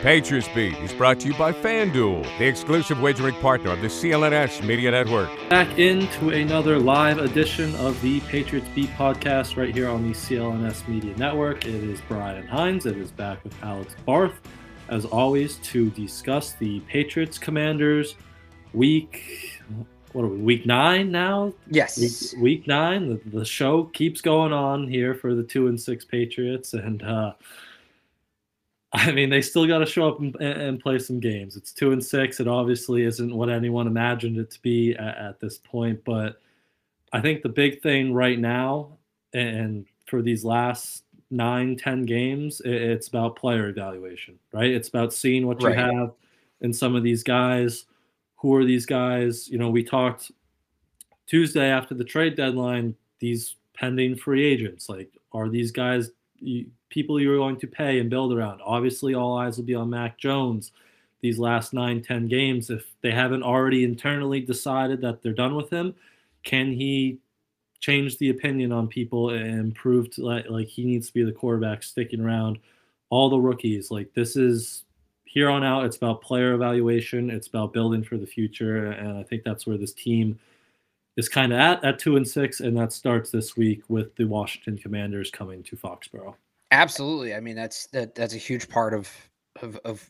Patriots Beat is brought to you by FanDuel, the exclusive wagering partner of the CLNS Media Network. Back into another live edition of the Patriots Beat podcast right here on the CLNS Media Network. It is Brian Hines. It is back with Alex Barth, as always, to discuss the Patriots Commanders week nine now? Yes. Week nine. The show keeps going on here for the 2-6 Patriots, and I mean, they still got to show up and play some games. It's 2-6. It obviously isn't what anyone imagined it to be at this point. But I think the big thing right now and for these last 9-10 games, it's about player evaluation, right? It's about seeing what you have in some of these guys. Who are these guys? You know, we talked Tuesday after the trade deadline, these pending free agents. Like, are these guys people you're going to pay and build around? Obviously, all eyes will be on Mac Jones these last 9-10 games. If they haven't already internally decided that they're done with him, can he change the opinion on people and prove to, like he needs to be the quarterback sticking around? All the rookies, like, this is here on out. It's about player evaluation. It's about building for the future. And I think that's where this team is kind of at 2-6, and that starts this week with the Washington Commanders coming to Foxborough. Absolutely. I mean, that's a huge part of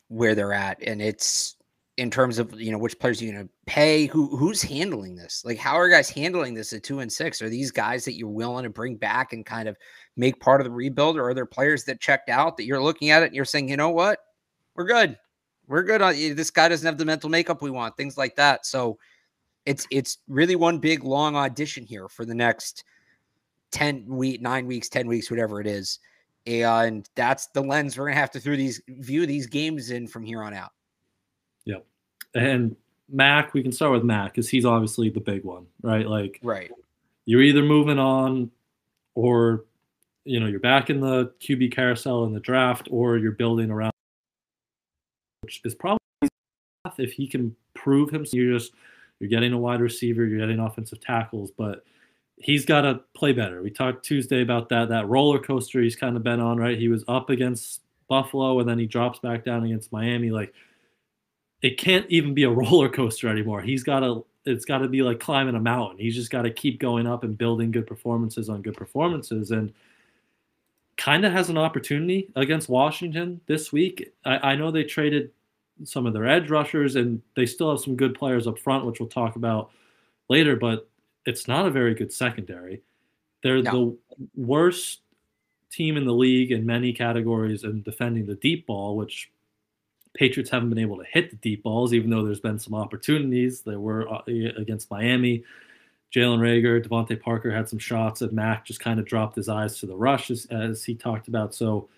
where they're at, and it's in terms of, you know, which players you're going to pay, who's handling this. Like, how are guys handling this at 2-6? Are these guys that you're willing to bring back and kind of make part of the rebuild, or are there players that checked out that you're looking at it and you're saying, you know what, we're good. This guy doesn't have the mental makeup we want, things like that. So it's really one big long audition here for the next 10 weeks, whatever it is. And that's the lens we're going to have to view these games in from here on out. Yep. And Mac, we can start with Mac because he's obviously the big one, right? Like, you're either moving on, or, you know, you're back in the QB carousel in the draft, or you're building around, which is probably if he can prove himself. You're getting a wide receiver, you're getting offensive tackles, but he's got to play better. We talked Tuesday about that roller coaster he's kind of been on, right? He was up against Buffalo, and then he drops back down against Miami. Like, it can't even be a roller coaster anymore. It's got to be like climbing a mountain. He's just got to keep going up and building good performances on good performances, and kind of has an opportunity against Washington this week. I know they traded some of their edge rushers, and they still have some good players up front, which we'll talk about later, but it's not a very good secondary. They're the worst team in the league in many categories in defending the deep ball, which Patriots haven't been able to hit the deep balls, even though there's been some opportunities. There were against Miami. Jalen Rager, DeVante Parker had some shots, and Mac just kind of dropped his eyes to the rush, as he talked about. So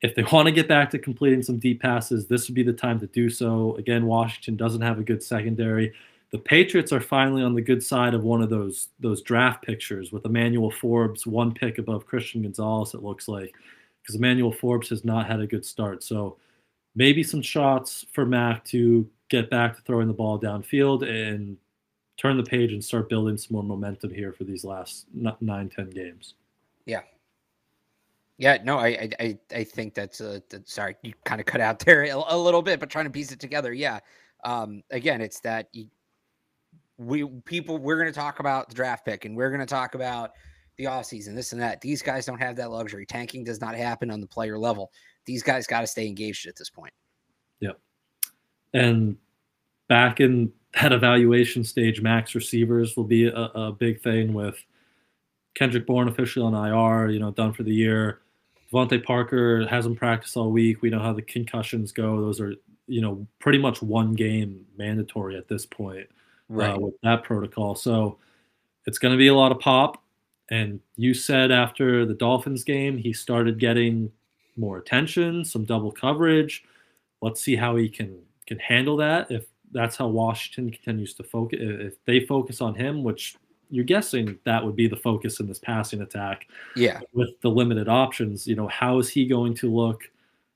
if they want to get back to completing some deep passes, this would be the time to do so. Again, Washington doesn't have a good secondary. The Patriots are finally on the good side of one of those draft pictures with Emmanuel Forbes, one pick above Christian Gonzalez, it looks like, because Emmanuel Forbes has not had a good start. So maybe some shots for Mac to get back to throwing the ball downfield and turn the page and start building some more momentum here for these last 9-10 games. Yeah. Yeah, no, I think that's sorry, you kind of cut out there a little bit, but trying to piece it together. Yeah. Again, it's that we're going to talk about the draft pick, and we're going to talk about the offseason, this and that. These guys don't have that luxury. Tanking does not happen on the player level. These guys got to stay engaged at this point. Yep. And back in that evaluation stage, Max receivers will be a big thing with Kendrick Bourne officially on IR, you know, done for the year. Devontae Parker hasn't practiced all week. We know how the concussions go. Those are, you know, pretty much one game mandatory at this point, with that protocol. So it's going to be a lot of pop. And you said after the Dolphins game, he started getting more attention, some double coverage. Let's see how he can handle that. If that's how Washington continues to focus, if they focus on him, which you're guessing that would be the focus in this passing attack. Yeah. With the limited options, you know, how is he going to look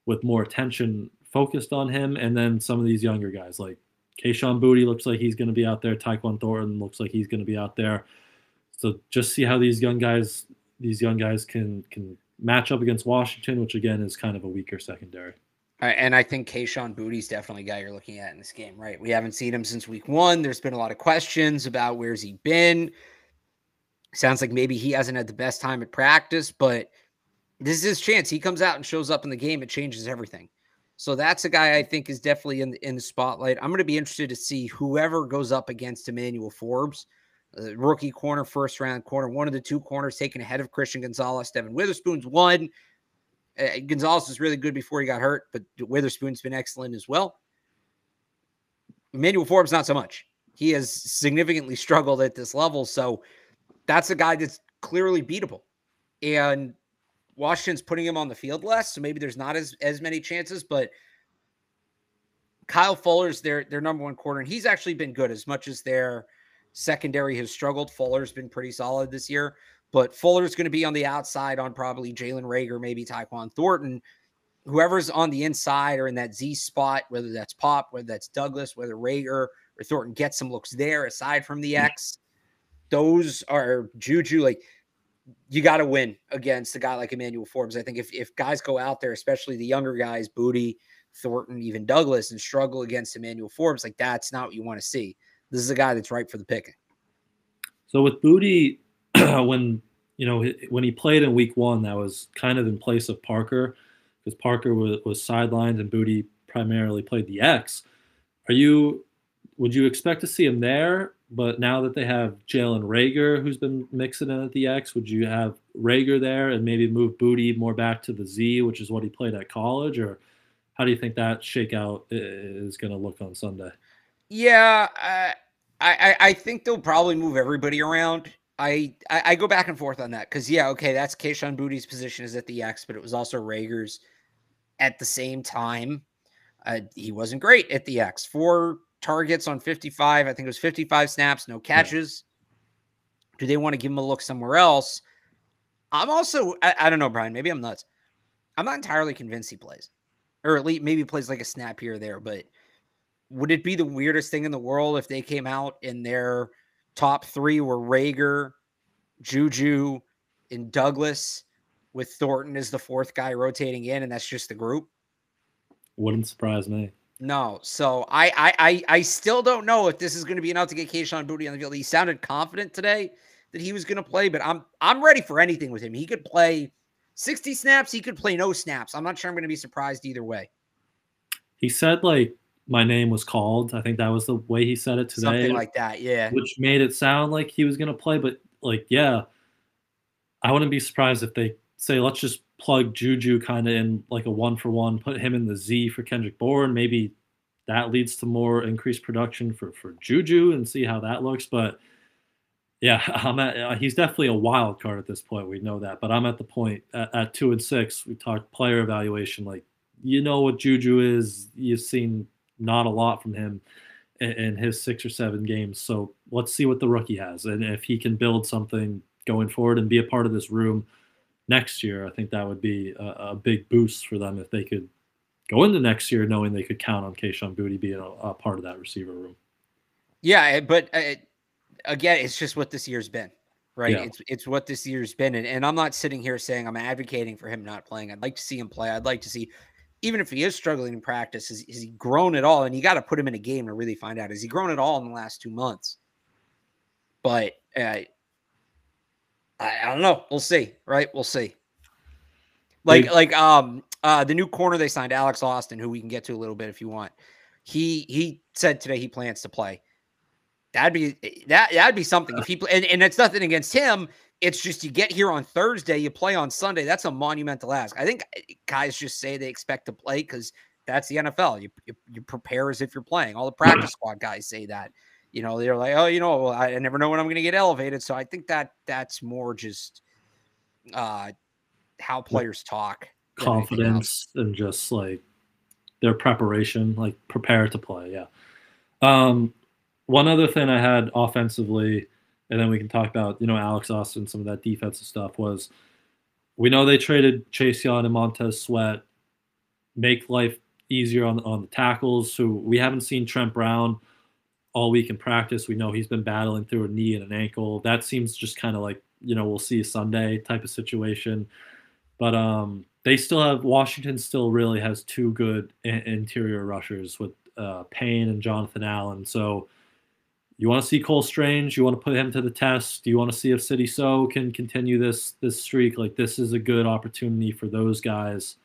with more attention focused on him? And then some of these younger guys like Keyshawn Boutte looks like he's going to be out there. Tyquan Thornton looks like he's going to be out there. So just see how these young guys can match up against Washington, which again is kind of a weaker secondary. And I think Keyshawn Boutte's definitely a guy you're looking at in this game, right? We haven't seen him since week one. There's been a lot of questions about where's he been. Sounds like maybe he hasn't had the best time at practice, but this is his chance. He comes out and shows up in the game. It changes everything. So that's a guy I think is definitely in the spotlight. I'm going to be interested to see whoever goes up against Emmanuel Forbes, rookie corner, first-round corner, one of the two corners taken ahead of Christian Gonzalez. Devin Witherspoon's one. Gonzalez was really good before he got hurt, but Witherspoon's been excellent as well. Emmanuel Forbes, not so much. He has significantly struggled at this level, so that's a guy that's clearly beatable. And Washington's putting him on the field less, so maybe there's not as many chances, but Kyle Fuller's their number one corner, and he's actually been good as much as their secondary has struggled. Fuller's been pretty solid this year. But Fuller's going to be on the outside on probably Jalen Rager, maybe Tyquan Thornton. Whoever's on the inside or in that Z spot, whether that's Pop, whether that's Douglas, whether Rager or Thornton gets some looks there aside from the X, those are Juju. Like, you got to win against a guy like Emmanuel Forbes. I think if guys go out there, especially the younger guys, Boutte, Thornton, even Douglas, and struggle against Emmanuel Forbes, like, that's not what you want to see. This is a guy that's ripe for the picking. So with Boutte, when he played in week one, that was kind of in place of Parker because Parker was sidelined and Boutte primarily played the X. Would you expect to see him there? But now that they have Jalen Rager, who's been mixing in at the X, would you have Rager there and maybe move Boutte more back to the Z, which is what he played at college? Or how do you think that shakeout is going to look on Sunday? Yeah, I think they'll probably move everybody around. I go back and forth on that because, yeah, okay, that's Keyshawn Boutte's position is at the X, but it was also Rager's at the same time. He wasn't great at the X. 4 targets on 55. I think it was 55 snaps, no catches. Yeah. Do they want to give him a look somewhere else? I'm also – I don't know, Brian. Maybe I'm nuts. I'm not entirely convinced he plays. Or at least maybe plays like a snap here or there. But would it be the weirdest thing in the world if they came out in their – top 3 were Rager, Juju, and Douglas, with Thornton as the 4th guy rotating in, and that's just the group? Wouldn't surprise me. No, so I still don't know if this is going to be enough to get Keyshawn Boutte on the field. He sounded confident today that he was going to play, but I'm ready for anything with him. He could play 60 snaps. He could play no snaps. I'm not sure I'm going to be surprised either way. He said, like, my name was called. I think that was the way he said it today. Something like that, yeah. Which made it sound like he was going to play, but, like, yeah, I wouldn't be surprised if they say, let's just plug Juju kind of in like a 1-for-1, put him in the Z for Kendrick Bourne. Maybe that leads to more increased production for Juju and see how that looks. But, yeah, he's definitely a wild card at this point. We know that. But I'm at the point at 2-6, we talked player evaluation. Like, you know what Juju is. You've seen not a lot from him in his 6 or 7 games. So let's see what the rookie has. And if he can build something going forward and be a part of this room next year, I think that would be a big boost for them if they could go into next year knowing they could count on Keyshawn Boutte being a part of that receiver room. Yeah, but again, it's just what this year's been, right? Yeah. It's what this year's been. And I'm not sitting here saying I'm advocating for him not playing. I'd like to see him play. I'd like to see – even if he is struggling in practice, is he grown at all? And you got to put him in a game to really find out. Is he grown at all in the last 2 months? But I don't know. We'll see, right? We'll see. The new corner they signed, Alex Austin, who we can get to a little bit if you want. He said today he plans to play. That'd be something. If he and it's nothing against him. It's just you get here on Thursday, you play on Sunday. That's a monumental ask. I think guys just say they expect to play because that's the NFL. You prepare as if you're playing. All the practice squad guys say that. You know, they're like, oh, you know, well, I never know when I'm going to get elevated. So I think that's more just how players talk. Confidence and just like their preparation, like prepare to play. Yeah. One other thing I had offensively, and then we can talk about, you know, Alex Austin, some of that defensive stuff, was we know they traded Chase Young and Montez Sweat, make life easier on the tackles. So we haven't seen Trent Brown all week in practice. We know he's been battling through a knee and an ankle. That seems just kind of like, you know, we'll see Sunday type of situation. But they still have – Washington still really has two good interior rushers with Payne and Jonathan Allen. So you want to see Cole Strange. You want to put him to the test. You want to see if Sidy Sow can continue this streak. Like, this is a good opportunity for those guys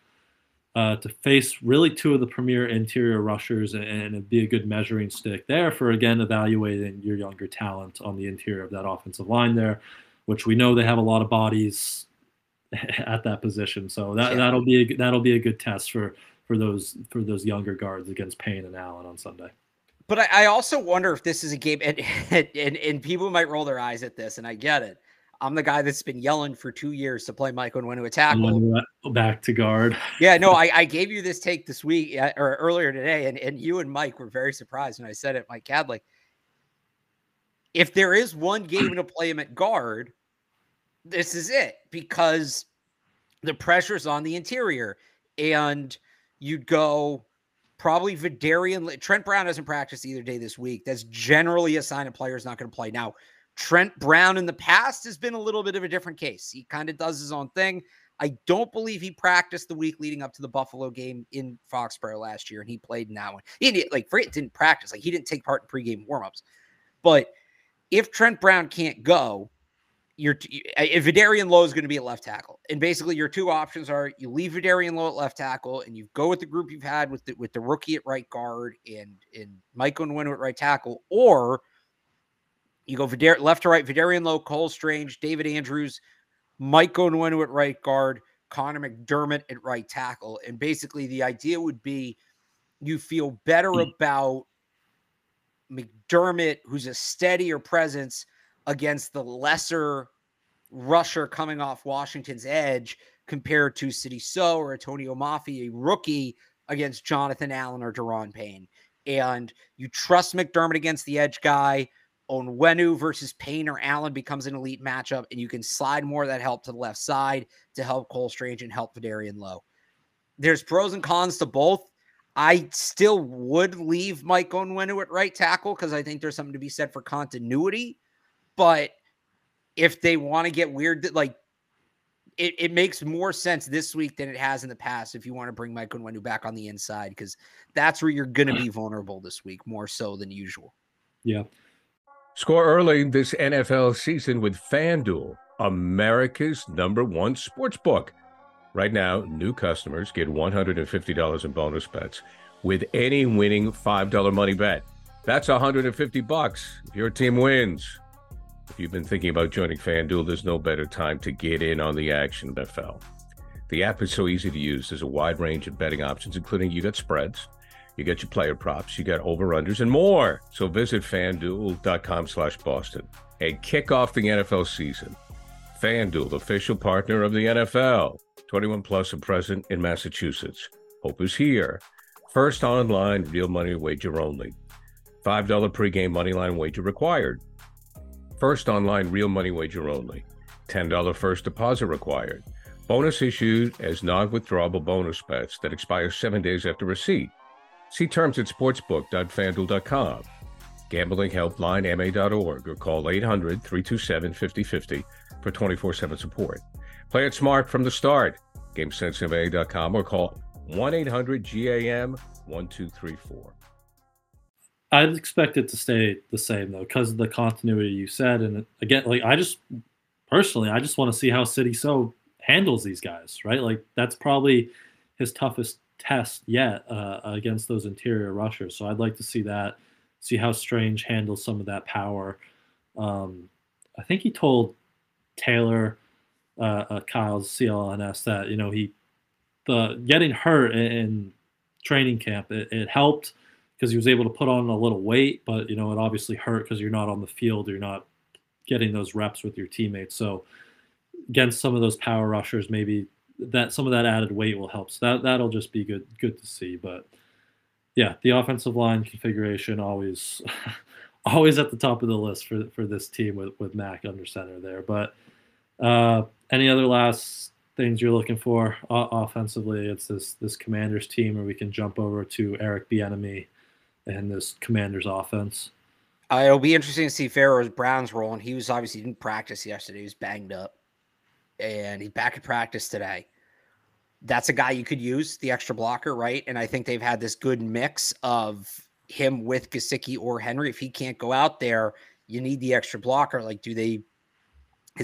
to face really two of the premier interior rushers, and it'd be a good measuring stick there for, again, evaluating your younger talent on the interior of that offensive line there, which we know they have a lot of bodies at that position. So that'll be a good test for those younger guards against Payne and Allen on Sunday. But I also wonder if this is a game, and people might roll their eyes at this, and I get it. I'm the guy that's been yelling for 2 years to play Mike Onwenu at tackle. Back to guard. Yeah, no, I gave you this take this week or earlier today, and you and Mike were very surprised when I said it, Mike Cadlick. If there is one game to play him at guard, this is it, because the pressure's on the interior, and you'd go probably Vederian. Trent Brown hasn't practiced either day this week. That's generally a sign a player's not going to play. Now, Trent Brown in the past has been a little bit of a different case. He kind of does his own thing. I don't believe he practiced the week leading up to the Buffalo game in Foxborough last year, and he played in that one. He didn't practice. Like, he didn't take part in pregame warmups. But if Trent Brown can't go, Vederian Lowe is going to be at left tackle. And basically your two options are you leave Vederian Lowe at left tackle and you go with the group you've had with the rookie at right guard and Mike Onwenu at right tackle, or you go left to right, Vederian Lowe, Cole Strange, David Andrews, Mike Onwenu at right guard, Connor McDermott at right tackle. And basically the idea would be you feel better about McDermott, who's a steadier presence against the lesser rusher coming off Washington's edge compared to Sidy Sow or Antonio Mafi, a rookie, against Jonathan Allen or Daron Payne. And you trust McDermott against the edge guy. Onwenu versus Payne or Allen becomes an elite matchup, and you can slide more of that help to the left side to help Cole Strange and help Vederian Lowe. There's pros and cons to both. I still would leave Mike Onwenu at right tackle because I think there's something to be said for continuity. But if they want to get weird, like it makes more sense this week than it has in the past if you want to bring Mike Onwenu back on the inside, because that's where you're going to be vulnerable this week, more so than usual. Yeah. Score early this NFL season with FanDuel, America's #1 sportsbook. Right now, new customers get $150 in bonus bets with any winning $5 money bet. That's $150 if your team wins. If you've been thinking about joining FanDuel, there's no better time to get in on the action, NFL. The app is so easy to use. There's a wide range of betting options, including you got spreads, you got your player props, you got over-unders, and more. So visit FanDuel.com/Boston and kick off the NFL season. FanDuel, official partner of the NFL. 21 plus and present in Massachusetts. Hope is here. First online, real money wager only. $5 pregame moneyline wager required. First online real money wager only. $10 first deposit required. Bonus issued as non-withdrawable bonus bets that expire 7 days after receipt. See terms at sportsbook.fanduel.com. Gambling helpline ma.org or call 800-327-5050 for 24/7 support. Play it smart from the start. GameSenseMA.com or call 1-800-GAM-1234. I'd expect it to stay the same, though, because of the continuity you said. And again, like, I just want to see how Sidy Sow handles these guys, right? Like, that's probably his toughest test yet against those interior rushers. So I'd like to see that, see how Strange handles some of that power. I think he told Taylor, Kyle's CLNS, that, you know, getting hurt in training camp, it helped, because he was able to put on a little weight, but, you know, it obviously hurt because you're not on the field, you're not getting those reps with your teammates. So against some of those power rushers, maybe that some of that added weight will help. So that'll just be good to see. But yeah, the offensive line configuration always always at the top of the list for this team with Mac under center there. But any other last things you're looking for offensively? It's this Commanders team, or we can jump over to Eric Bieniemy and this Commanders offense. It'll be interesting to see Pharaoh's Brown's role, and he was obviously didn't practice yesterday. He was banged up, and he's back at practice today. That's a guy you could use, the extra blocker, right? And I think they've had this good mix of him with Gesicki or Henry. If he can't go out there, you need the extra blocker. Like, is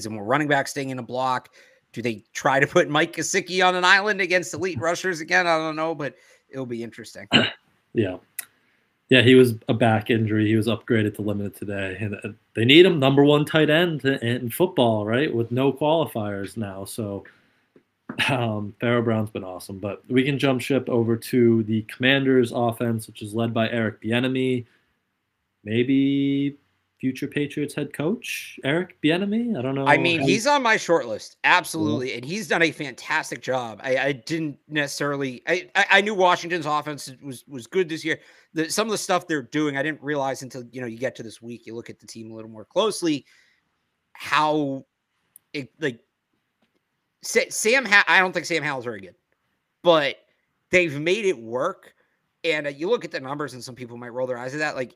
it more running back staying in a block? Do they try to put Mike Gesicki on an island against elite rushers again? I don't know, but it'll be interesting. Yeah, he was a back injury. He was upgraded to limited today. And they need him, number one tight end in football, right, with no qualifiers now. So Pharaoh Brown's been awesome, but we can jump ship over to the Commanders offense, which is led by Eric Bieniemy. Maybe future Patriots head coach Eric Bieniemy. I don't know. I mean, he's on my short list, absolutely, and he's done a fantastic job. I didn't necessarily. I knew Washington's offense was good this year. Some of the stuff they're doing, I didn't realize until you get to this week. You look at the team a little more closely. How it like. I don't think Sam Howell's very good, but they've made it work. And you look at the numbers, and some people might roll their eyes at that. Like,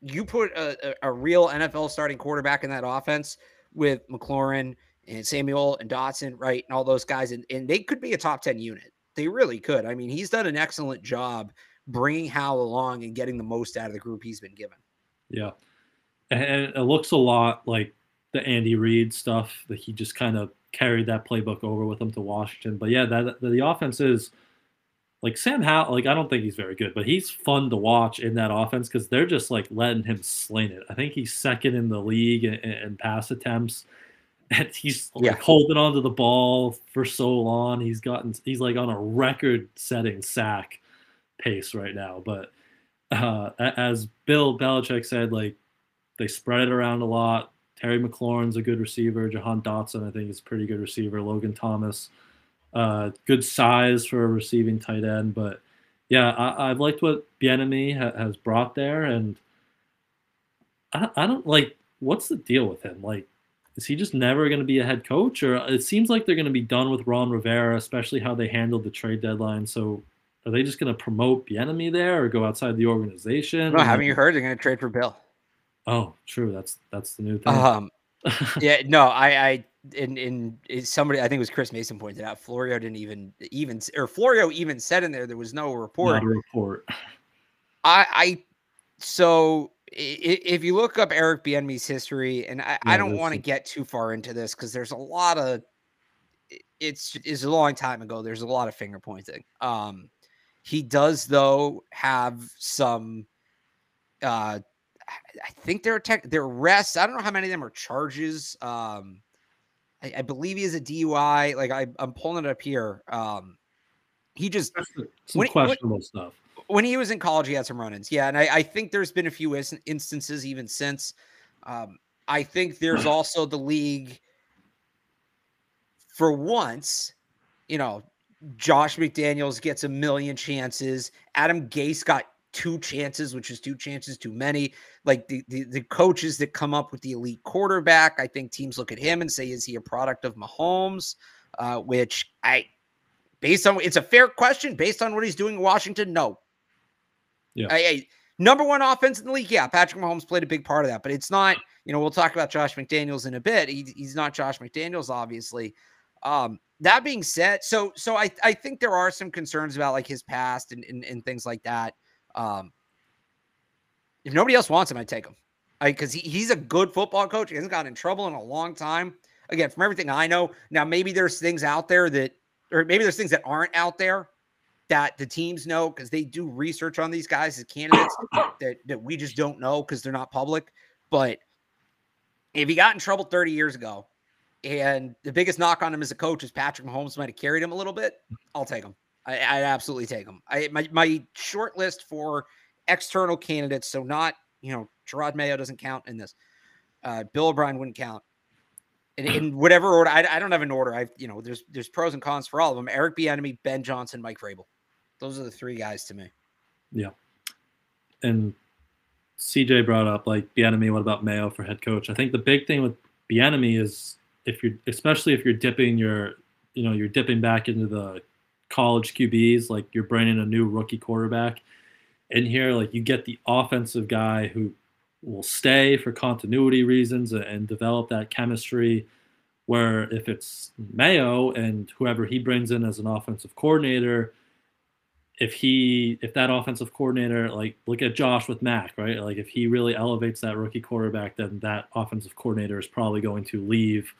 you put a real NFL starting quarterback in that offense with McLaurin and Samuel and Dotson, right, and all those guys, and they could be a top 10 unit. They really could. I mean, he's done an excellent job bringing Howell along and getting the most out of the group he's been given. Yeah, and it looks a lot like the Andy Reid stuff that he just kind of carried that playbook over with him to Washington. But yeah, the offense is like Sam Howell. Like, I don't think he's very good, but he's fun to watch in that offense because they're just like letting him sling it. I think he's second in the league in pass attempts, and he's like holding onto the ball for so long. He's like on a record-setting sack pace right now. But as Bill Belichick said, like, they spread it around a lot. Terry McLaurin's a good receiver. Jahan Dotson, I think, is a pretty good receiver. Logan Thomas, good size for a receiving tight end. But, yeah, I've liked what Bieniemy has brought there. And I don't, like, what's the deal with him? Like, is he just never going to be a head coach? Or it seems like they're going to be done with Ron Rivera, especially how they handled the trade deadline. So are they just going to promote Bieniemy there or go outside the organization? No, haven't you heard they're going to trade for Bill? Oh, true. That's the new thing. I somebody, I think it was Chris Mason, pointed out Florio didn't even said in there was no report. Not a report. So if you look up Eric Bieniemy's history, and I don't want to get too far into this because there's a lot of it's a long time ago. There's a lot of finger pointing. He does though have some I think their arrests. I don't know how many of them are charges. I believe he is a DUI. Like I'm pulling it up here. He just some questionable stuff. When he was in college, he had some run-ins. Yeah, and I think there's been a few instances even since. I think there's also the league. For once, Josh McDaniels gets a million chances. Adam Gase got two chances, which is two chances too many. Like the coaches that come up with the elite quarterback, I think teams look at him and say, is he a product of Mahomes? Which it's a fair question based on what he's doing in Washington. No. Yeah. Number one offense in the league. Yeah. Patrick Mahomes played a big part of that, but it's not, we'll talk about Josh McDaniels in a bit. He's not Josh McDaniels, obviously. That being said, so I think there are some concerns about like his past and things like that. If nobody else wants him, I'd take him because he's a good football coach. He hasn't gotten in trouble in a long time. Again, from everything I know, now maybe there's things out there that aren't out there that the teams know because they do research on these guys as candidates that we just don't know because they're not public. But if he got in trouble 30 years ago and the biggest knock on him as a coach is Patrick Mahomes might have carried him a little bit, I'll take him. I'd absolutely take him. My short list for external candidates, so not, Gerard Mayo doesn't count in this. Bill O'Brien wouldn't count. In whatever order, I don't have an order. There's pros and cons for all of them. Eric Bieniemy, Ben Johnson, Mike Vrabel. Those are the three guys to me. Yeah. and CJ brought up, like, Bieniemy, what about Mayo for head coach? I think the big thing with Bieniemy is if you're dipping back into the college QBs, like you're bringing a new rookie quarterback in here, like you get the offensive guy who will stay for continuity reasons and develop that chemistry, where if it's Mayo and whoever he brings in as an offensive coordinator, if that offensive coordinator, like look at Josh with Mac, right? Like if he really elevates that rookie quarterback, then that offensive coordinator is probably going to leave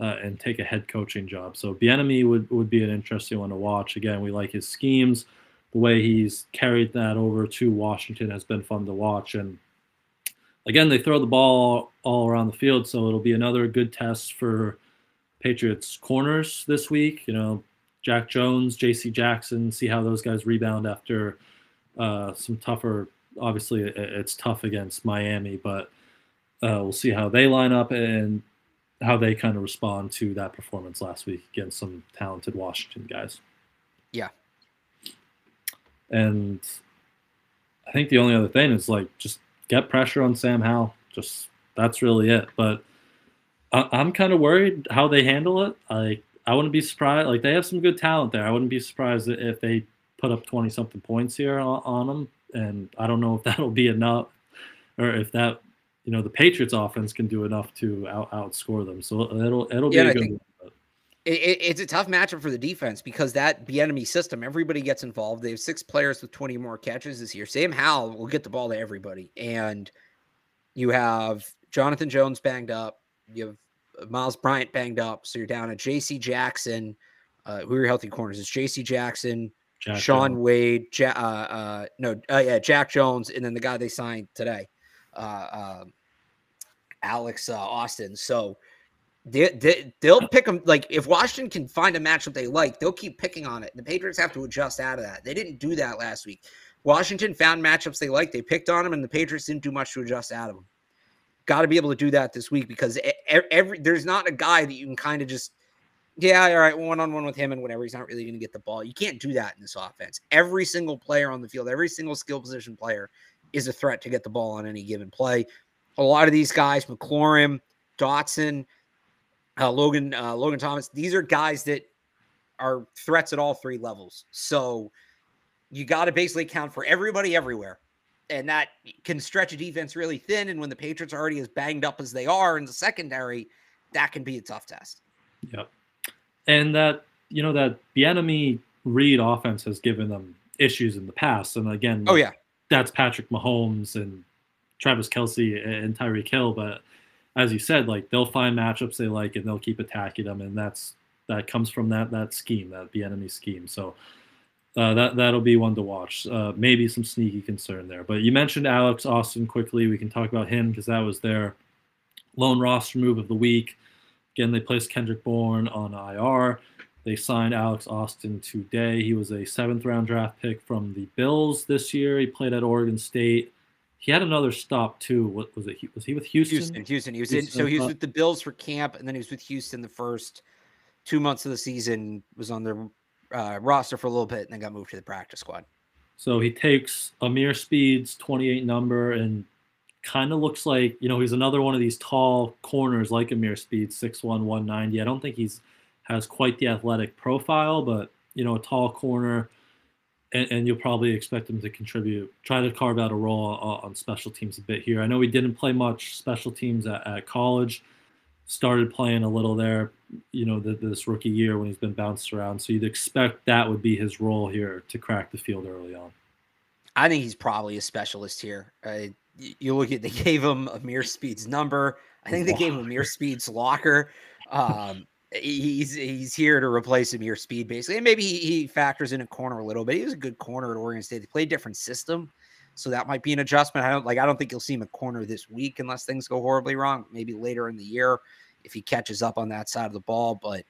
and take a head coaching job. So Bieniemy would be an interesting one to watch. Again, we like his schemes. The way he's carried that over to Washington has been fun to watch. And again, they throw the ball all around the field, so it'll be another good test for Patriots corners this week. You know, Jack Jones, J.C. Jackson, see how those guys rebound after some tougher – obviously it's tough against Miami, but we'll see how they line up and how they kind of respond to that performance last week against some talented Washington guys. Yeah. And I think the only other thing is, like, just get pressure on Sam Howell. Just that's really it. But I'm kind of worried how they handle it. I wouldn't be surprised. Like, they have some good talent there. I wouldn't be surprised if they put up 20-something points here on them. And I don't know if that'll be enough, or if that, you know, the Patriots offense can do enough to outscore them. So it'll be a good one. It's a tough matchup for the defense because that Bieniemy system, everybody gets involved. They have 6 players with 20 more catches this year. Sam Howell will get the ball to everybody. And you have Jonathan Jones banged up. You have Miles Bryant banged up. So you're down at J.C. Jackson. Who are your healthy corners? It's J.C. Jackson, Sean Wade, Jack Jones, and then the guy they signed today, Alex Austin. So they'll pick them. Like, if Washington can find a matchup they like, they'll keep picking on it. The Patriots have to adjust out of that. They didn't do that last week. Washington found matchups they liked. They picked on them, and the Patriots didn't do much to adjust out of them. Got to be able to do that this week because there's not a guy that you can kind of just, all right, one-on-one with him and whatever. He's not really going to get the ball. You can't do that in this offense. Every single player on the field, every single skill position player is a threat to get the ball on any given play. A lot of these guys, McLaurin, Dotson, Logan Thomas, these are guys that are threats at all 3 levels. So you got to basically account for everybody everywhere. And that can stretch a defense really thin. And when the Patriots are already as banged up as they are in the secondary, that can be a tough test. Yep. And that Bieniemy read offense has given them issues in the past. And again, that's Patrick Mahomes and Travis Kelce and Tyreek Hill. But as you said, like, they'll find matchups they like and they'll keep attacking them, and that comes from that scheme, that Bieniemy scheme. So that'll be one to watch. Maybe some sneaky concern there. But you mentioned Alex Austin quickly. We can talk about him because that was their lone roster move of the week. Again, they placed Kendrick Bourne on IR. They signed Alex Austin today. He was a 7th-round draft pick from the Bills this year. He played at Oregon State. He had another stop too. What was it? Was he with Houston? Houston. He was in. So he was with the Bills for camp, and then he was with Houston the first 2 months of the season. Was on their roster for a little bit, and then got moved to the practice squad. So he takes Amir Speed's 28 number, and kind of looks like, you know, he's another one of these tall corners like Amir Speed, 6'1", 190. I don't think has quite the athletic profile, but, you know, a tall corner. And you'll probably expect him to contribute, try to carve out a role on special teams a bit here. I know he didn't play much special teams at college, started playing a little there, you know, this rookie year when he's been bounced around. So you'd expect that would be his role here, to crack the field early on. I think he's probably a specialist here. You look at, they gave him Amir Speed's number. I think they gave him Amir Speed's locker. He's here to replace Amir Speed, basically. And maybe he factors in a corner a little bit. He was a good corner at Oregon State. They played a different system, so that might be an adjustment. I don't think you'll see him a corner this week unless things go horribly wrong. Maybe later in the year if he catches up on that side of the ball. But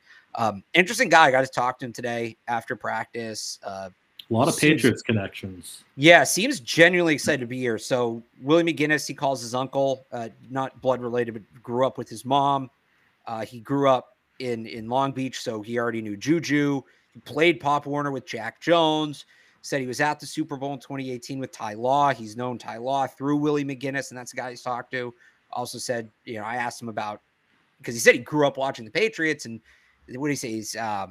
interesting guy. I got to talk to him today after practice. A lot of Patriots connections. Yeah, seems genuinely excited to be here. So William McGinnis, he calls his uncle, not blood related, but grew up with his mom. He grew up in Long Beach, so he already knew Juju. He played Pop Warner with Jack Jones, said he was at the Super Bowl in 2018 with Ty Law. He's known Ty Law through Willie McGinnis, and that's the guy he's talked to. Also said, you know, I asked him about, because he said he grew up watching the Patriots, and what did he say? He's, I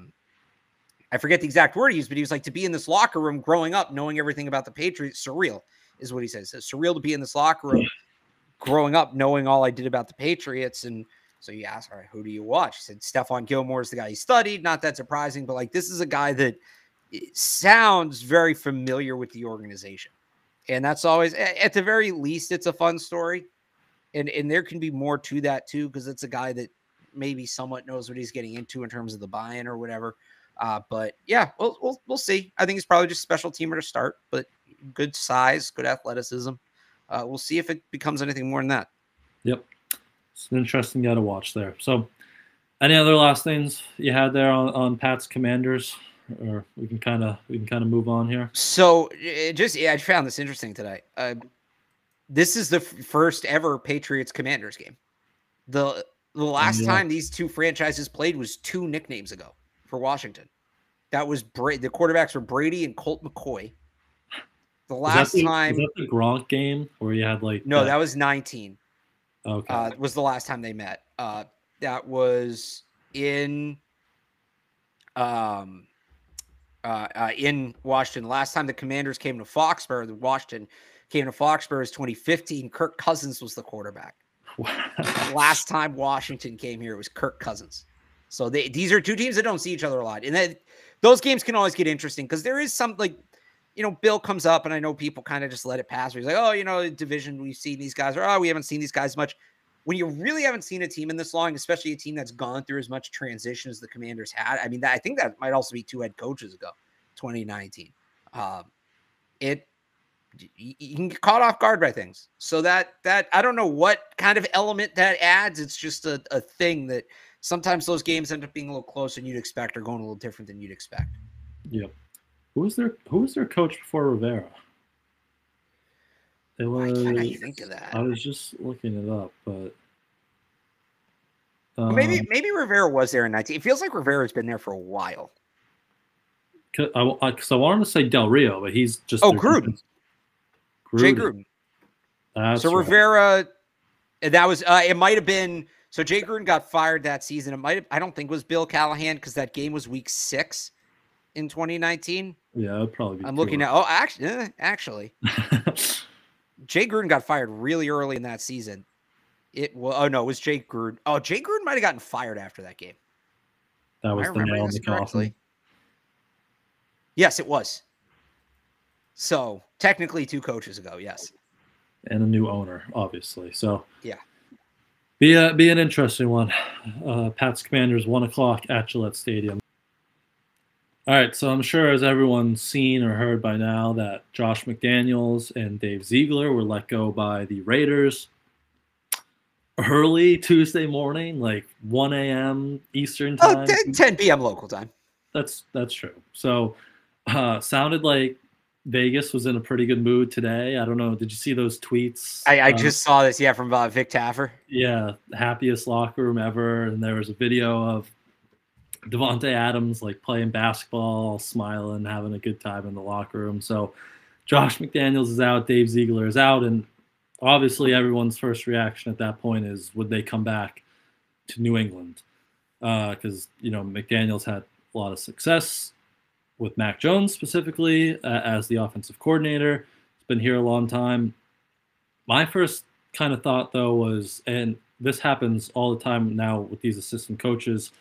forget the exact word he used, but he was like, to be in this locker room growing up, knowing everything about the Patriots, surreal is what he says. It's surreal to be in this locker room growing up, knowing all I did about the Patriots. And so you asked, all right, who do you watch? He said, Stephon Gilmore is the guy he studied. Not that surprising, but like, this is a guy that sounds very familiar with the organization. And that's always, at the very least, it's a fun story. And there can be more to that too, because it's a guy that maybe somewhat knows what he's getting into in terms of the buy-in or whatever. But yeah, we'll see. I think he's probably just a special teamer to start, but good size, good athleticism. We'll see if it becomes anything more than that. Yep. It's an interesting guy to watch there. So any other last things you had there on Pat's Commanders, or we can kind of move on here? So I found this interesting today. This is the first ever Patriots Commanders game. The last time these two franchises played was two nicknames ago for Washington. That was the quarterbacks were Brady and Colt McCoy. The last time, was that the Gronk game where you had like that was 19. Okay, was the last time they met. That was in Washington. Last time the Commanders came to Foxborough, was 2015. Kirk Cousins was the quarterback. Wow. Last time Washington came here, it was Kirk Cousins. So these are two teams that don't see each other a lot, and then those games can always get interesting because there is some like. You know, Bill comes up, and I know people kind of just let it pass. Where he's like, oh, you know, division, we've seen these guys, or oh, we haven't seen these guys much. When you really haven't seen a team in this long, especially a team that's gone through as much transition as the Commanders had, I mean, I think that might also be two head coaches ago, 2019. You can get caught off guard by things. So that I don't know what kind of element that adds. It's just a thing that sometimes those games end up being a little closer than you'd expect or going a little different than you'd expect. Yep. Who was their coach before Rivera? It was, why can't I think of that? I was just looking it up, but maybe Rivera was there in 19. It feels like Rivera's been there for a while. Because I wanted to say Del Rio, but he's just Gruden. Jay Gruden. That's so right. Rivera, that was it. Might have been so. Jay Gruden got fired that season. It might have, I don't think it was Bill Callahan because that game was week 6. In 2019, yeah, it'd probably be. I'm looking at. Oh, actually, Jay Gruden got fired really early in that season. It was Jay Gruden. Oh, Jay Gruden might have gotten fired after that game. That was the nail in the coffin. Yes, it was. So technically, two coaches ago, yes, and a new owner, obviously. So yeah, be an interesting one. Pat's Commanders, 1:00 at Gillette Stadium. All right, so I'm sure as everyone's seen or heard by now that Josh McDaniels and Dave Ziegler were let go by the Raiders early Tuesday morning, like 1 a.m. Eastern time. Oh, 10 p.m. local time. That's true. So sounded like Vegas was in a pretty good mood today. I don't know. Did you see those tweets? I just saw this, yeah, from Vic Taffer. Yeah, happiest locker room ever. And there was a video of Devontae Adams like playing basketball, smiling, having a good time in the locker room. So Josh McDaniels is out, Dave Ziegler is out, and obviously everyone's first reaction at that point is would they come back to New England? Because McDaniels had a lot of success with Mac Jones specifically as the offensive coordinator. He's been here a long time. My first kind of thought though was, and this happens all the time now with these assistant coaches,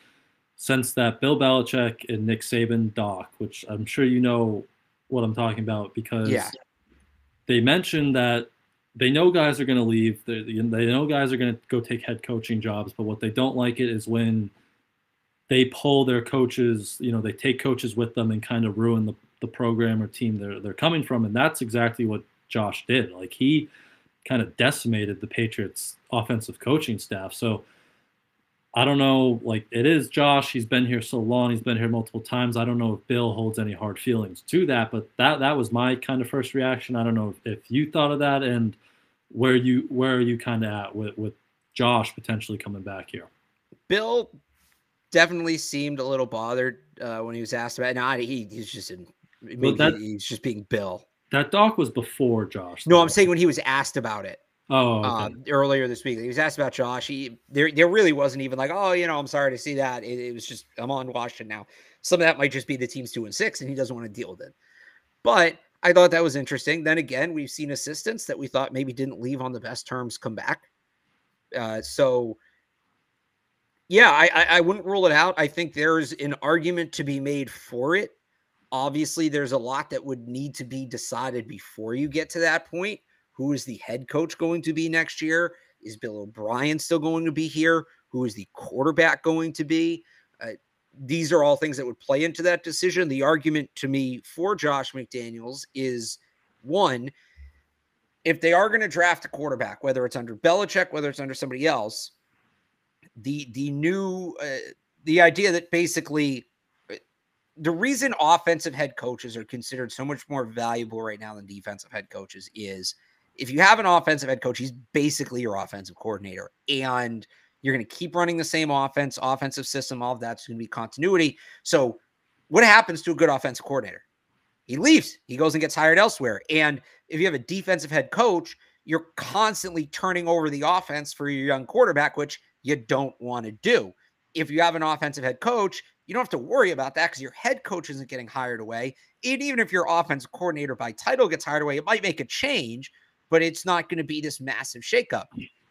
since that Bill Belichick and Nick Saban doc, which I'm sure you know what I'm talking about, because they mentioned that they know guys are going to leave. They know guys are going to go take head coaching jobs, but what they don't like it is when they pull their coaches, they take coaches with them and kind of ruin the program or team they're coming from. And that's exactly what Josh did. Like he kind of decimated the Patriots offensive coaching staff. So I don't know, like it is Josh. He's been here so long. He's been here multiple times. I don't know if Bill holds any hard feelings to that, but that was my kind of first reaction. I don't know if you thought of that and where are you kind of at with Josh potentially coming back here? Bill definitely seemed a little bothered when he was asked about it. Now, he was just in He's just being Bill. That doc was before Josh. No, I'm saying when he was asked about it. Oh, okay. Earlier this week, he was asked about Josh. There really wasn't even like, oh, you know, I'm sorry to see that. It was just, I'm on Washington now. Some of that might just be the team's 2-6, and he doesn't want to deal with it. But I thought that was interesting. Then again, we've seen assistants that we thought maybe didn't leave on the best terms come back. So, yeah, I wouldn't rule it out. I think there's an argument to be made for it. Obviously, there's a lot that would need to be decided before you get to that point. Who is the head coach going to be next year? Is Bill O'Brien still going to be here? Who is the quarterback going to be? These are all things that would play into that decision. The argument to me for Josh McDaniels is, one, if they are going to draft a quarterback, whether it's under Belichick, whether it's under somebody else, the idea that basically the reason offensive head coaches are considered so much more valuable right now than defensive head coaches is if you have an offensive head coach, he's basically your offensive coordinator, and you're going to keep running the same offense, offensive system, all of that's going to be continuity. So what happens to a good offensive coordinator? He leaves. He goes and gets hired elsewhere. And if you have a defensive head coach, you're constantly turning over the offense for your young quarterback, which you don't want to do. If you have an offensive head coach, you don't have to worry about that because your head coach isn't getting hired away. And even if your offensive coordinator by title gets hired away, it might make a change, but it's not going to be this massive shakeup.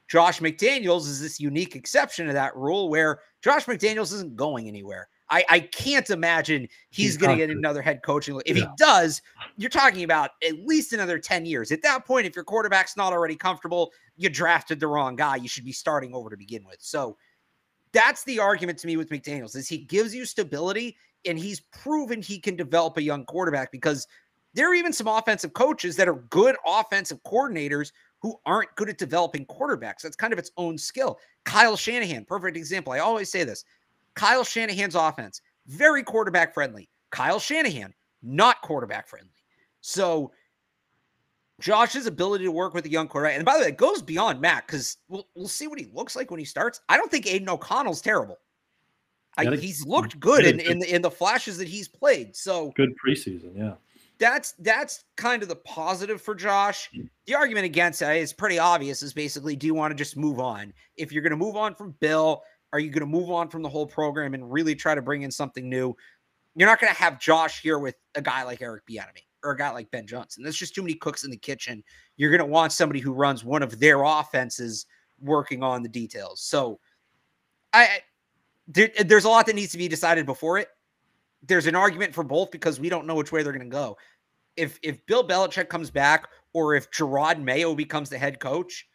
Josh McDaniels is this unique exception to that rule where Josh McDaniels isn't going anywhere. I can't imagine he's going to get another head coaching. If he does, you're talking about at least another 10 years. At that point, if your quarterback's not already comfortable, you drafted the wrong guy. You should be starting over to begin with. So that's the argument to me with McDaniels is he gives you stability, and he's proven he can develop a young quarterback because there are even some offensive coaches that are good offensive coordinators who aren't good at developing quarterbacks. That's kind of its own skill. Kyle Shanahan, perfect example. I always say this. Kyle Shanahan's offense, very quarterback friendly. Kyle Shanahan, not quarterback friendly. So Josh's ability to work with a young quarterback, and by the way, it goes beyond Mac because we'll see what he looks like when he starts. I don't think Aiden O'Connell's terrible. He's looked good in the flashes that he's played. So good preseason, yeah. That's kind of the positive for Josh. The argument against it is pretty obvious is basically, do you want to just move on? If you're going to move on from Bill, are you going to move on from the whole program and really try to bring in something new? You're not going to have Josh here with a guy like Eric Bieniemy or a guy like Ben Johnson. There's just too many cooks in the kitchen. You're going to want somebody who runs one of their offenses working on the details. So there's a lot that needs to be decided before it. There's an argument for both because we don't know which way they're going to go. If Bill Belichick comes back or if Gerard Mayo becomes the head coach,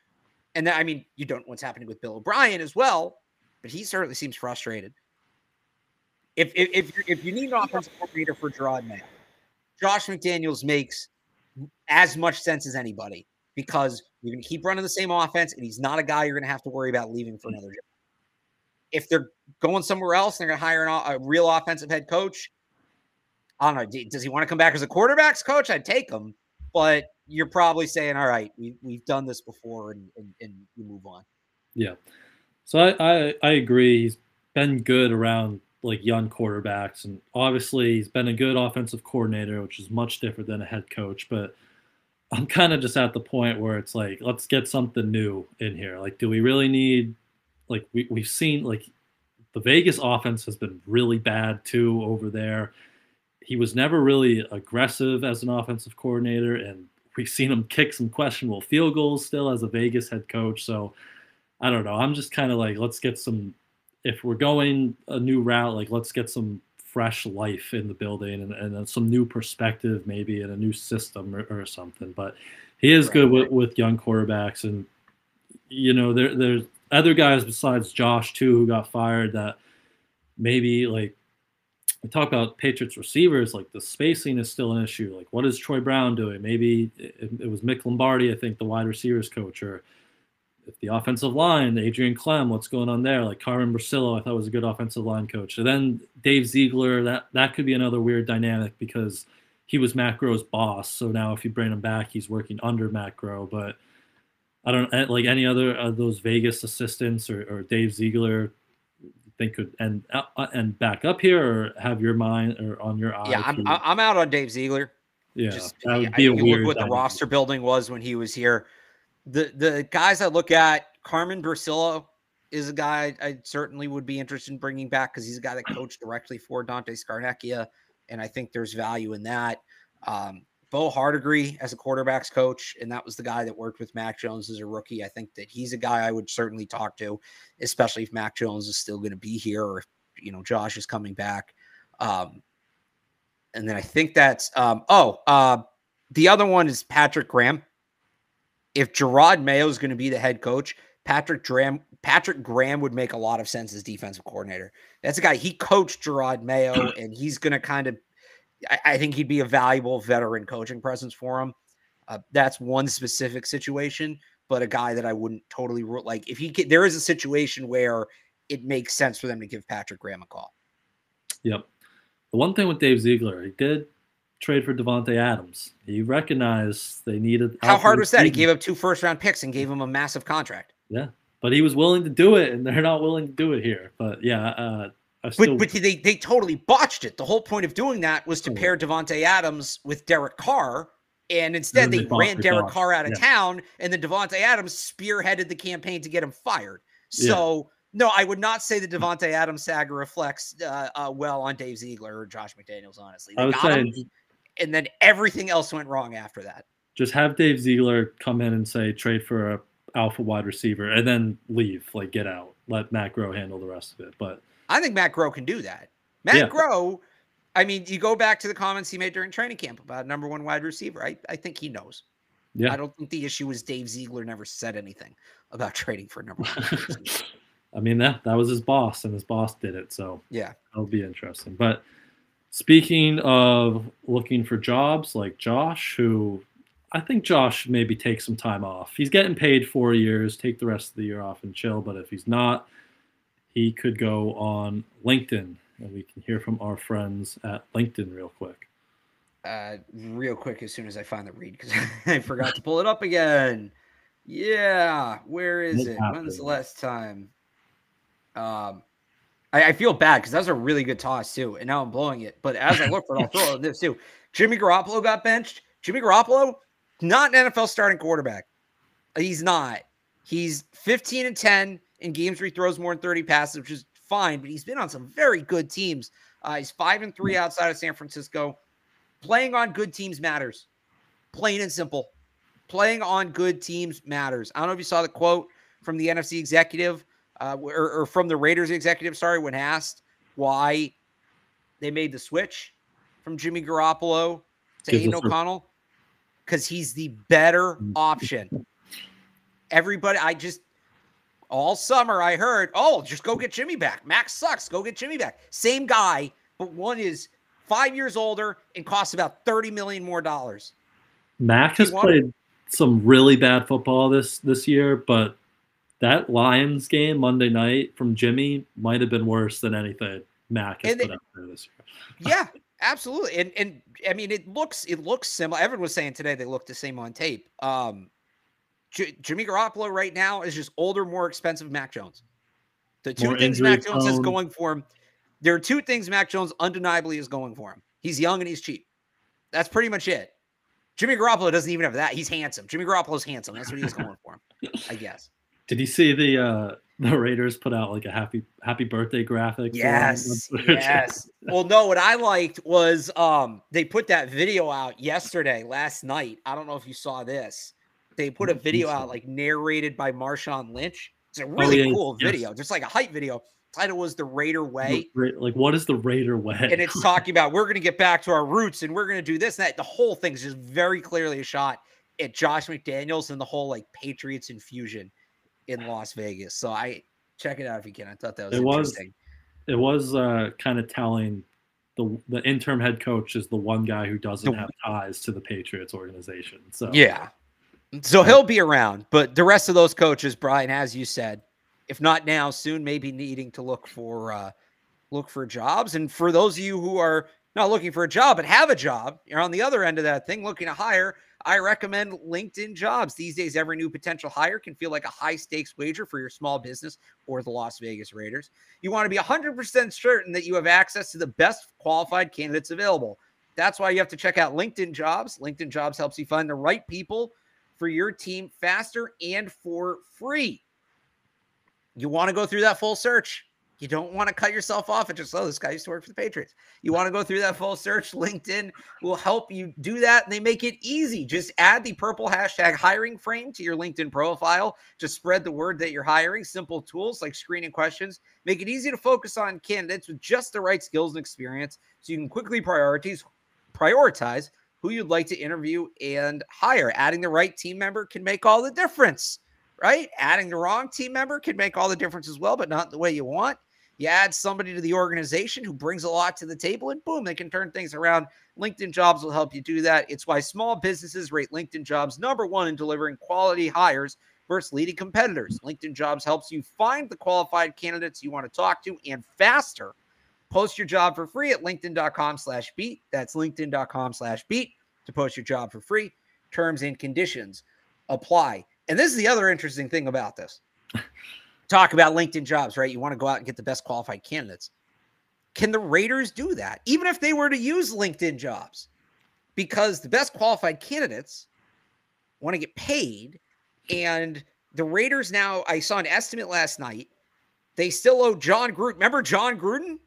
and then, I mean, you don't know what's happening with Bill O'Brien as well, but he certainly seems frustrated. If you need an offensive coordinator for Gerard Mayo, Josh McDaniels makes as much sense as anybody because you're going to keep running the same offense, and he's not a guy you're going to have to worry about leaving for another job. If they're going somewhere else and they're going to hire a real offensive head coach, I don't know. Does he want to come back as a quarterback's coach? I'd take him. But you're probably saying, all right, we've done this before and you move on. Yeah. So I agree. He's been good around like young quarterbacks. And obviously he's been a good offensive coordinator, which is much different than a head coach. But I'm kind of just at the point where it's like, let's get something new in here. Like, do we really need – like we've seen, like the Vegas offense has been really bad too over there. He was never really aggressive as an offensive coordinator, and we've seen him kick some questionable field goals still as a Vegas head coach. So I don't know. I'm just kind of like, let's get some, if we're going a new route, like let's get some fresh life in the building and some new perspective maybe in a new system or something. But he is good with young quarterbacks, and you know, there's other guys besides Josh too who got fired that maybe, like we talk about Patriots receivers, like the spacing is still an issue. Like what is Troy Brown doing? Maybe it was Mick Lombardi, I think, the wide receivers coach, or if the offensive line, Adrian Clem, what's going on there? Like Carmen Brasillo, I thought was a good offensive line coach. And then Dave Ziegler, that could be another weird dynamic because he was Matt Groh's boss. So now if you bring him back, he's working under Matt Groh, but I don't like any other of those Vegas assistants or Dave Ziegler. think could end back up here, or have your mind or on your eye? Yeah, I'm out on Dave Ziegler. Yeah, just, that would be a weird. What the roster building was when he was here. The guys I look at, Carmen Bursillo is a guy I certainly would be interested in bringing back because he's a guy that coached directly for Dante Scarnecchia, and I think there's value in that. Bo Hardigree as a quarterback's coach, and that was the guy that worked with Mac Jones as a rookie. I think that he's a guy I would certainly talk to, especially if Mac Jones is still going to be here or if, you know, Josh is coming back. And then I think that's the other one is Patrick Graham. If Gerard Mayo is going to be the head coach, Patrick Graham would make a lot of sense as defensive coordinator. That's a guy, he coached Gerard Mayo, and he's going to kind of, I think he'd be a valuable veteran coaching presence for him. That's one specific situation, but a guy that I wouldn't totally rule. Like if he could, there is a situation where it makes sense for them to give Patrick Graham a call. Yep. The one thing with Dave Ziegler, he did trade for Devontae Adams. He recognized they needed. How hard was that? He gave up 2 first-round picks and gave him a massive contract. Yeah, but he was willing to do it, and they're not willing to do it here. But yeah. But they totally botched it. The whole point of doing that was to pair Devontae Adams with Derek Carr, and instead they ran Derek Carr out of town, and then Devontae Adams spearheaded the campaign to get him fired. So, no, I would not say the Devontae Adams saga reflects well on Dave Ziegler or Josh McDaniels, honestly. They got him, and then everything else went wrong after that. Just have Dave Ziegler come in and say, trade for an alpha wide receiver, and then leave, like get out. Let Matt Groh handle the rest of it, but... I think Matt Groh can do that. Matt Groh, I mean, you go back to the comments he made during training camp about #1 wide receiver. I think he knows. Yeah. I don't think the issue is Dave Ziegler never said anything about trading for #1 wide receiver. I mean, that was his boss, and his boss did it. So yeah, that'll be interesting. But speaking of looking for jobs, like Josh, who I think Josh maybe takes some time off. He's getting paid 4 years, take the rest of the year off and chill. But if he's not, he could go on LinkedIn, and we can hear from our friends at LinkedIn real quick. As soon as I find the read, because I forgot to pull it up again. Yeah, where is it? When was the last time? I feel bad because that was a really good toss too, and now I'm blowing it. But as I look for it, I'll throw it in this too. Jimmy Garoppolo got benched. Jimmy Garoppolo, not an NFL starting quarterback. He's not. He's 15-10. In games where he throws more than 30 passes, which is fine, but he's been on some very good teams. He's 5-3 outside of San Francisco. Playing on good teams matters. Plain and simple. Playing on good teams matters. I don't know if you saw the quote from the NFC executive or from the Raiders executive, when asked why they made the switch from Jimmy Garoppolo to Aiden O'Connell, because he's the better option. Everybody, all summer I heard, just go get Jimmy back. Max sucks. Go get Jimmy back. Same guy, but one is 5 years older and costs about $30 million more dollars. Max has played some really bad football this year, but that Lions game Monday night from Jimmy might have been worse than anything Max has put up there this year. Yeah, absolutely. And I mean, it looks similar. Everyone was saying today they looked the same on tape. Jimmy Garoppolo right now is just older, more expensive Mac Jones. The two things Mac Jones is going for him. There are two things Mac Jones undeniably is going for him. He's young and he's cheap. That's pretty much it. Jimmy Garoppolo doesn't even have that. He's handsome. Jimmy Garoppolo's handsome. That's what he's going for him, I guess. Did you see the Raiders put out like a happy birthday graphic? Yes. Yes. Well, no, what I liked was they put that video out last night. I don't know if you saw this. They put a video out like narrated by Marshawn Lynch. It's a really cool video, just like a hype video. Title was The Raider Way. Like, what is The Raider Way? And it's talking about we're going to get back to our roots and we're going to do this and that. The whole thing's just very clearly a shot at Josh McDaniels and the whole like Patriots infusion in Las Vegas. So I check it out if you can. I thought that was interesting. It was kind of telling. The interim head coach is the one guy who doesn't have ties to the Patriots organization. So yeah. So he'll be around, but the rest of those coaches, Brian, as you said, if not now, soon may be needing to look for jobs. And for those of you who are not looking for a job but have a job, you're on the other end of that thing looking to hire, I recommend LinkedIn Jobs. These days, every new potential hire can feel like a high-stakes wager for your small business or the Las Vegas Raiders. You want to be 100% certain that you have access to the best qualified candidates available. That's why you have to check out LinkedIn Jobs. LinkedIn Jobs helps you find the right people for your team faster and for free. You want to go through that full search. You don't want to cut yourself off and just, oh, this guy used to work for the Patriots. You want to go through that full search. LinkedIn will help you do that, and they make it easy. Just add the purple hashtag hiring frame to your LinkedIn profile to spread the word that you're hiring. Simple tools like screening questions make it easy to focus on candidates with just the right skills and experience so you can quickly prioritize who you'd like to interview and hire. Adding the right team member can make all the difference, right? Adding the wrong team member can make all the difference as well, but not the way you want. You add somebody to the organization who brings a lot to the table, and boom, they can turn things around. LinkedIn Jobs will help you do that. It's why small businesses rate LinkedIn Jobs #1 in delivering quality hires versus leading competitors. LinkedIn Jobs helps you find the qualified candidates you want to talk to, and faster. Post your job for free at linkedin.com/beat. That's linkedin.com/beat to post your job for free. Terms and conditions apply. And this is the other interesting thing about this. Talk about LinkedIn Jobs, right? You want to go out and get the best qualified candidates. Can the Raiders do that? Even if they were to use LinkedIn Jobs, because the best qualified candidates want to get paid. And the Raiders now, I saw an estimate last night. They still owe John Gruden. Remember John Gruden?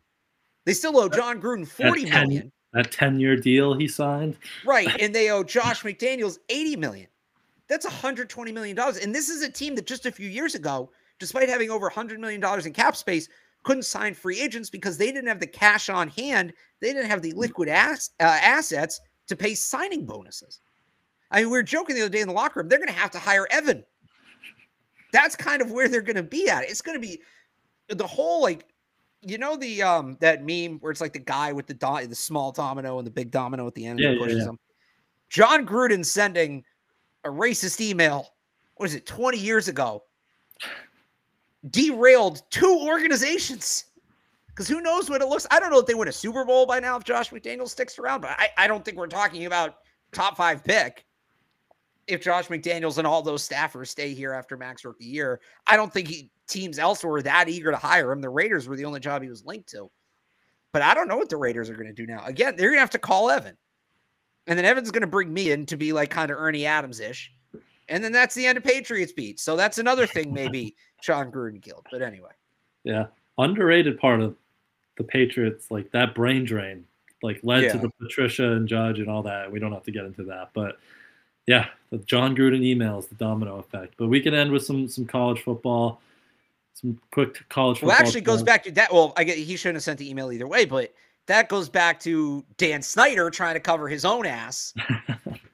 They still owe John Gruden $40 million. A 10-year deal he signed. Right. And they owe Josh McDaniels $80 million. That's $120 million. And this is a team that just a few years ago, despite having over $100 million in cap space, couldn't sign free agents because they didn't have the cash on hand. They didn't have the liquid assets to pay signing bonuses. I mean, we were joking the other day in the locker room, they're going to have to hire Evan. That's kind of where they're going to be at. It's going to be the whole, like, you know, the that meme where it's like the guy with the small domino and the big domino at the end. Yeah, pushes him. John Gruden sending a racist email, what is it, 20 years ago, derailed two organizations, because who knows what it looks. I don't know if they win a Super Bowl by now if Josh McDaniels sticks around, but I don't think we're talking about top 5 pick if Josh McDaniels and all those staffers stay here after Mac's rookie year. I don't think teams elsewhere were that eager to hire him. The Raiders were the only job he was linked to, but I don't know what the Raiders are going to do now. Again, they're going to have to call Evan, and then Evan's going to bring me in to be like kind of Ernie Adams-ish. And then that's the end of Patriots Beat. So that's another thing maybe John Gruden killed. But anyway. Yeah. Underrated part of the Patriots, like that brain drain, like led to the Patricia and Judge and all that. We don't have to get into that. But yeah, the John Gruden emails, the domino effect. But we can end with some college football, some quick college football. Well, actually goes back to that. Well, I get he shouldn't have sent the email either way, but that goes back to Dan Snyder trying to cover his own ass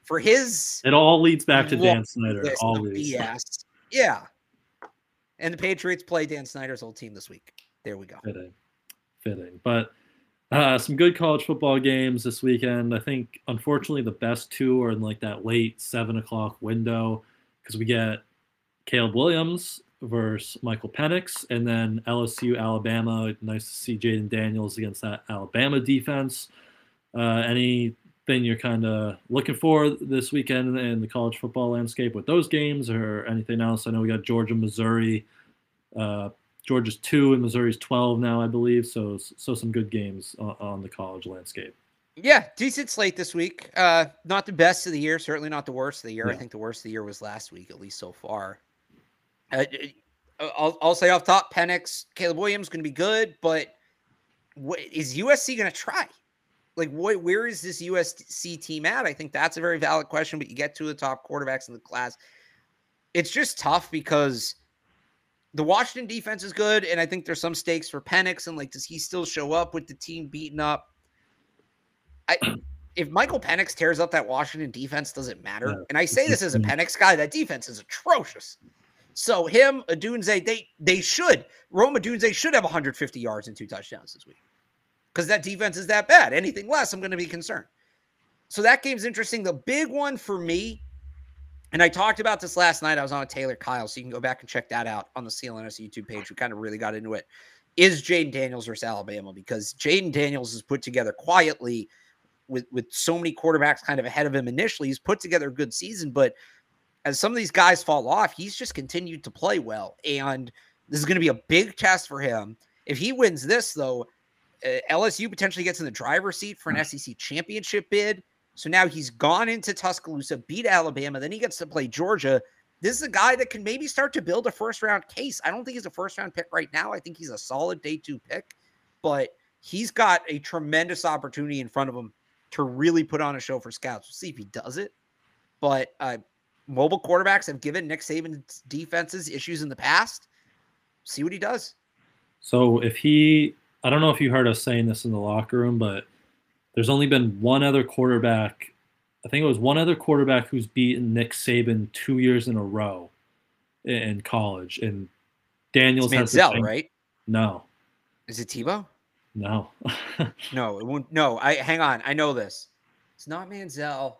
for his. It all leads back to Dan Snyder. Always. BS. Yeah. And the Patriots play Dan Snyder's old team this week. There we go. Fitting. But some good college football games this weekend. I think, unfortunately, the best two are in like that late 7 o'clock window, because we get Caleb Williams versus Michael Penix, and then LSU, Alabama. Nice to see Jaden Daniels against that Alabama defense. Anything you're kind of looking for this weekend in the college football landscape with those games, or anything else? I know we got Georgia, Missouri. Georgia's 2 and Missouri's 12 now, I believe. So some good games on the college landscape. Yeah, decent slate this week. Not the best of the year, certainly not the worst of the year. Yeah. I think the worst of the year was last week, at least so far. I'll say off top, Penix, Caleb Williams going to be good, but is USC going to try? Like, where is this USC team at? I think that's a very valid question, but you get two of the top quarterbacks in the class. It's just tough because the Washington defense is good, and I think there's some stakes for Penix, and, like, does he still show up with the team beaten up? If Michael Penix tears up that Washington defense, does it matter? And I say this as a Penix guy, that defense is atrocious. So him, Odunze, Rome Odunze should have 150 yards and 2 touchdowns this week, because that defense is that bad. Anything less, I'm going to be concerned. So that game's interesting. The big one for me, and I talked about this last night. I was on a Taylor Kyle, so you can go back and check that out on the CLNS YouTube page. We kind of really got into it. Is Jaden Daniels versus Alabama, because Jaden Daniels has put together quietly with so many quarterbacks kind of ahead of him initially. He's put together a good season, but as some of these guys fall off, he's just continued to play well. And this is going to be a big test for him. If he wins this, though, LSU potentially gets in the driver's seat for an SEC championship bid. So now he's gone into Tuscaloosa, beat Alabama, then he gets to play Georgia. This is a guy that can maybe start to build a first-round case. I don't think he's a first-round pick right now. I think he's a solid day two pick, but he's got a tremendous opportunity in front of him to really put on a show for scouts. We'll see if he does it. But mobile quarterbacks have given Nick Saban's defenses issues in the past. See what he does. So if he – I don't know if you heard us saying this in the locker room, but there's only been one other quarterback – I think it was one other quarterback who's beaten Nick Saban 2 years in a row in college. And Daniels has Manziel, right? No. Is it Tebow? No. No, it won't. No, hang on. I know this. It's not Manziel.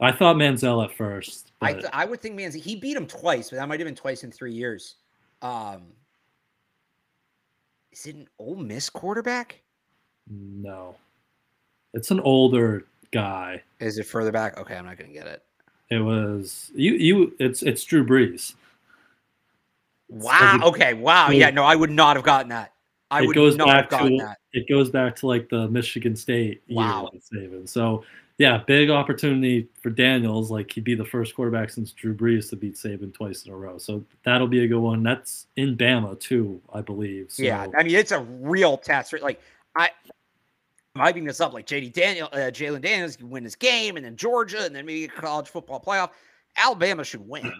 I thought Manziel at first. I would think Manziel. He beat him twice, but that might have been twice in 3 years. Is it an Ole Miss quarterback? No. It's an older guy. Is it further back? Okay, I'm not gonna get it. It was you. It's Drew Brees. Wow. Okay. Wow. Yeah. No, I would not have gotten that. I would not have gotten that. It goes back to like the Michigan State. Wow. So yeah, big opportunity for Daniels. Like he'd be the first quarterback since Drew Brees to beat Saban twice in a row. So that'll be a good one. That's in Bama too, I believe. So. Yeah. I mean, it's a real test. Right? Like I'm hyping this up like Jalen Daniels can win this game, and then Georgia, and then maybe a college football playoff. Alabama should win,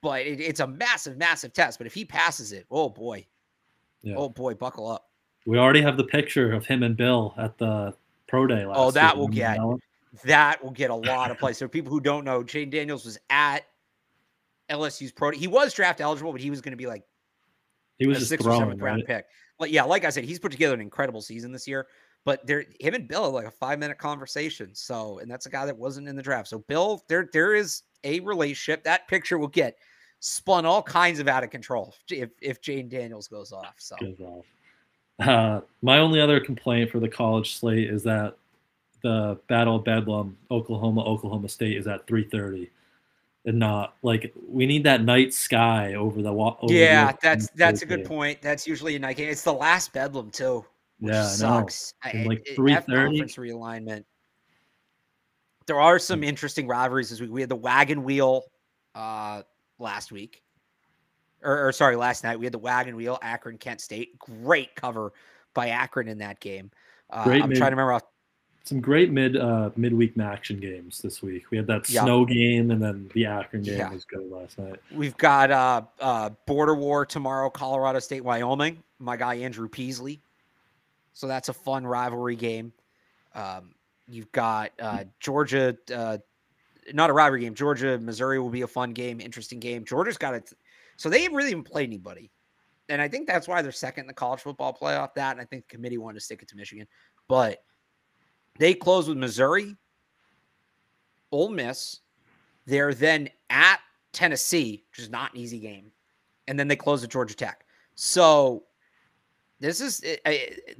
but it's a massive, massive test. But if he passes it, oh boy, yeah. Oh boy, buckle up. We already have the picture of him and Bill at the pro day last. Oh, that will get that will get a lot of play. So people who don't know, Jalen Daniels was at LSU's pro day. He was draft eligible, but he was going to be like he was a sixth or seventh round pick. But yeah, like I said, he's put together an incredible season this year. But him and Bill had like a 5-minute conversation. So, and that's a guy that wasn't in the draft. So Bill, there is a relationship. That picture will get spun all kinds of out of control if Jane Daniels goes off. So, my only other complaint for the college slate is that the Battle of Bedlam, Oklahoma State, is at 3:30, and not like we need that night sky over the wall. Yeah, that's a good point. That's usually a night game. It's the last Bedlam too. Which sucks. No. Like 3:30 conference realignment. There are some interesting rivalries this week. We had the Wagon Wheel last week, or sorry, last night. We had the Wagon Wheel, Akron, Kent State. Great cover by Akron in that game. I'm trying to remember. Some great midweek action games this week. We had that snow game, and then the Akron game was good last night. We've got Border War tomorrow, Colorado State, Wyoming. My guy Andrew Peasley. So that's a fun rivalry game. You've got Georgia, not a rivalry game. Georgia, Missouri will be a fun game, interesting game. Georgia's got it. So they really haven't played anybody. And I think that's why they're second in the college football playoff. That, and I think the committee wanted to stick it to Michigan. But they close with Missouri, Ole Miss. They're then at Tennessee, which is not an easy game. And then they close with Georgia Tech. So this is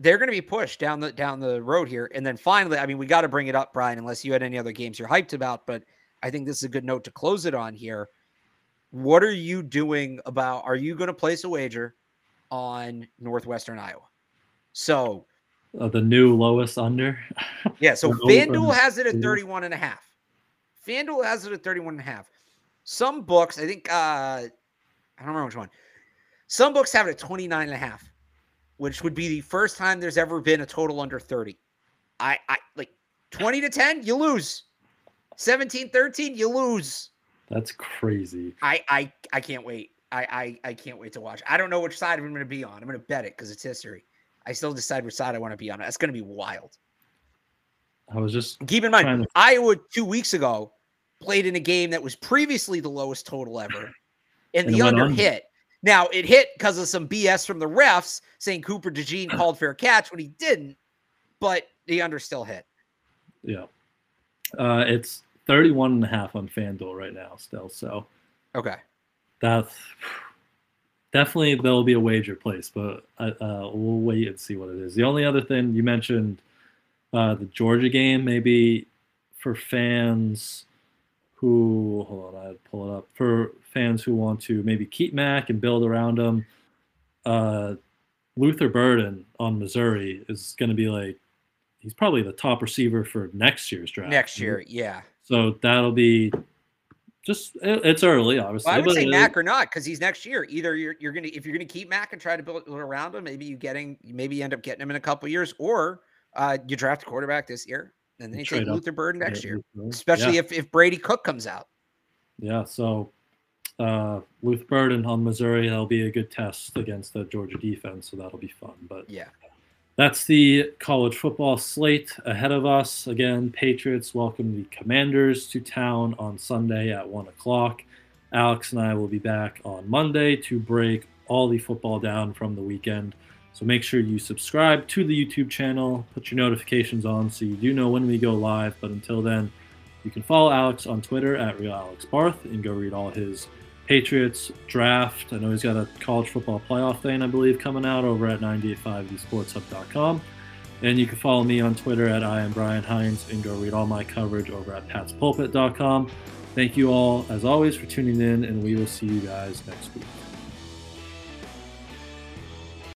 they're going to be pushed down the road here. And then finally, I mean, we got to bring it up, Brian, unless you had any other games you're hyped about, but I think this is a good note to close it on here. What are you doing about, are you going to place a wager on Northwestern Iowa? So the new lowest under. Yeah. So FanDuel has it at 31.5. FanDuel has it at 31.5. Some books, I think, I don't remember which one. Some books have it at 29.5. which would be the first time there's ever been a total under 30. I like 20-10, you lose. 17-13, you lose. That's crazy. I can't wait. I can't wait to watch. I don't know which side I'm going to be on. I'm going to bet it because it's history. I still decide which side I want to be on. That's going to be wild. I was just keep in mind, Iowa 2 weeks ago played in a game that was previously the lowest total ever, and the under hit. Now, it hit because of some BS from the refs saying Cooper DeJean called fair catch when he didn't, but the under still hit. Yeah. It's 31.5 on FanDuel right now still, so. Okay. That's definitely there'll be a wager place, but we'll wait and see what it is. The only other thing you mentioned the Georgia game, maybe for fans who, hold on, I'd pull it up. For fans who want to maybe keep Mac and build around him, Luther Burden on Missouri is going to be like, he's probably the top receiver for next year's draft. Next year, yeah. So that'll be just, it's early, obviously. Well, I would say Mac or not, because he's next year. Either you're going to, if you're going to keep Mac and try to build around him, maybe you end up getting him in a couple of years, or you draft a quarterback this year and then you take Luther Burden next year, especially if Brady Cook comes out. Yeah, so Luther Burden on Missouri, that'll be a good test against the Georgia defense, so that'll be fun. But yeah, that's the college football slate ahead of us. Again, Patriots welcome the Commanders to town on Sunday at 1 o'clock. Alex and I will be back on Monday to break all the football down from the weekend. So make sure you subscribe to the YouTube channel, put your notifications on so you do know when we go live. But until then, you can follow Alex on Twitter at RealAlexBarth and go read all his Patriots draft. I know he's got a college football playoff thing, I believe, coming out over at 985thesportshub.com. And you can follow me on Twitter at @IamBrianHines and go read all my coverage over at patspulpit.com. Thank you all, as always, for tuning in, and we will see you guys next week.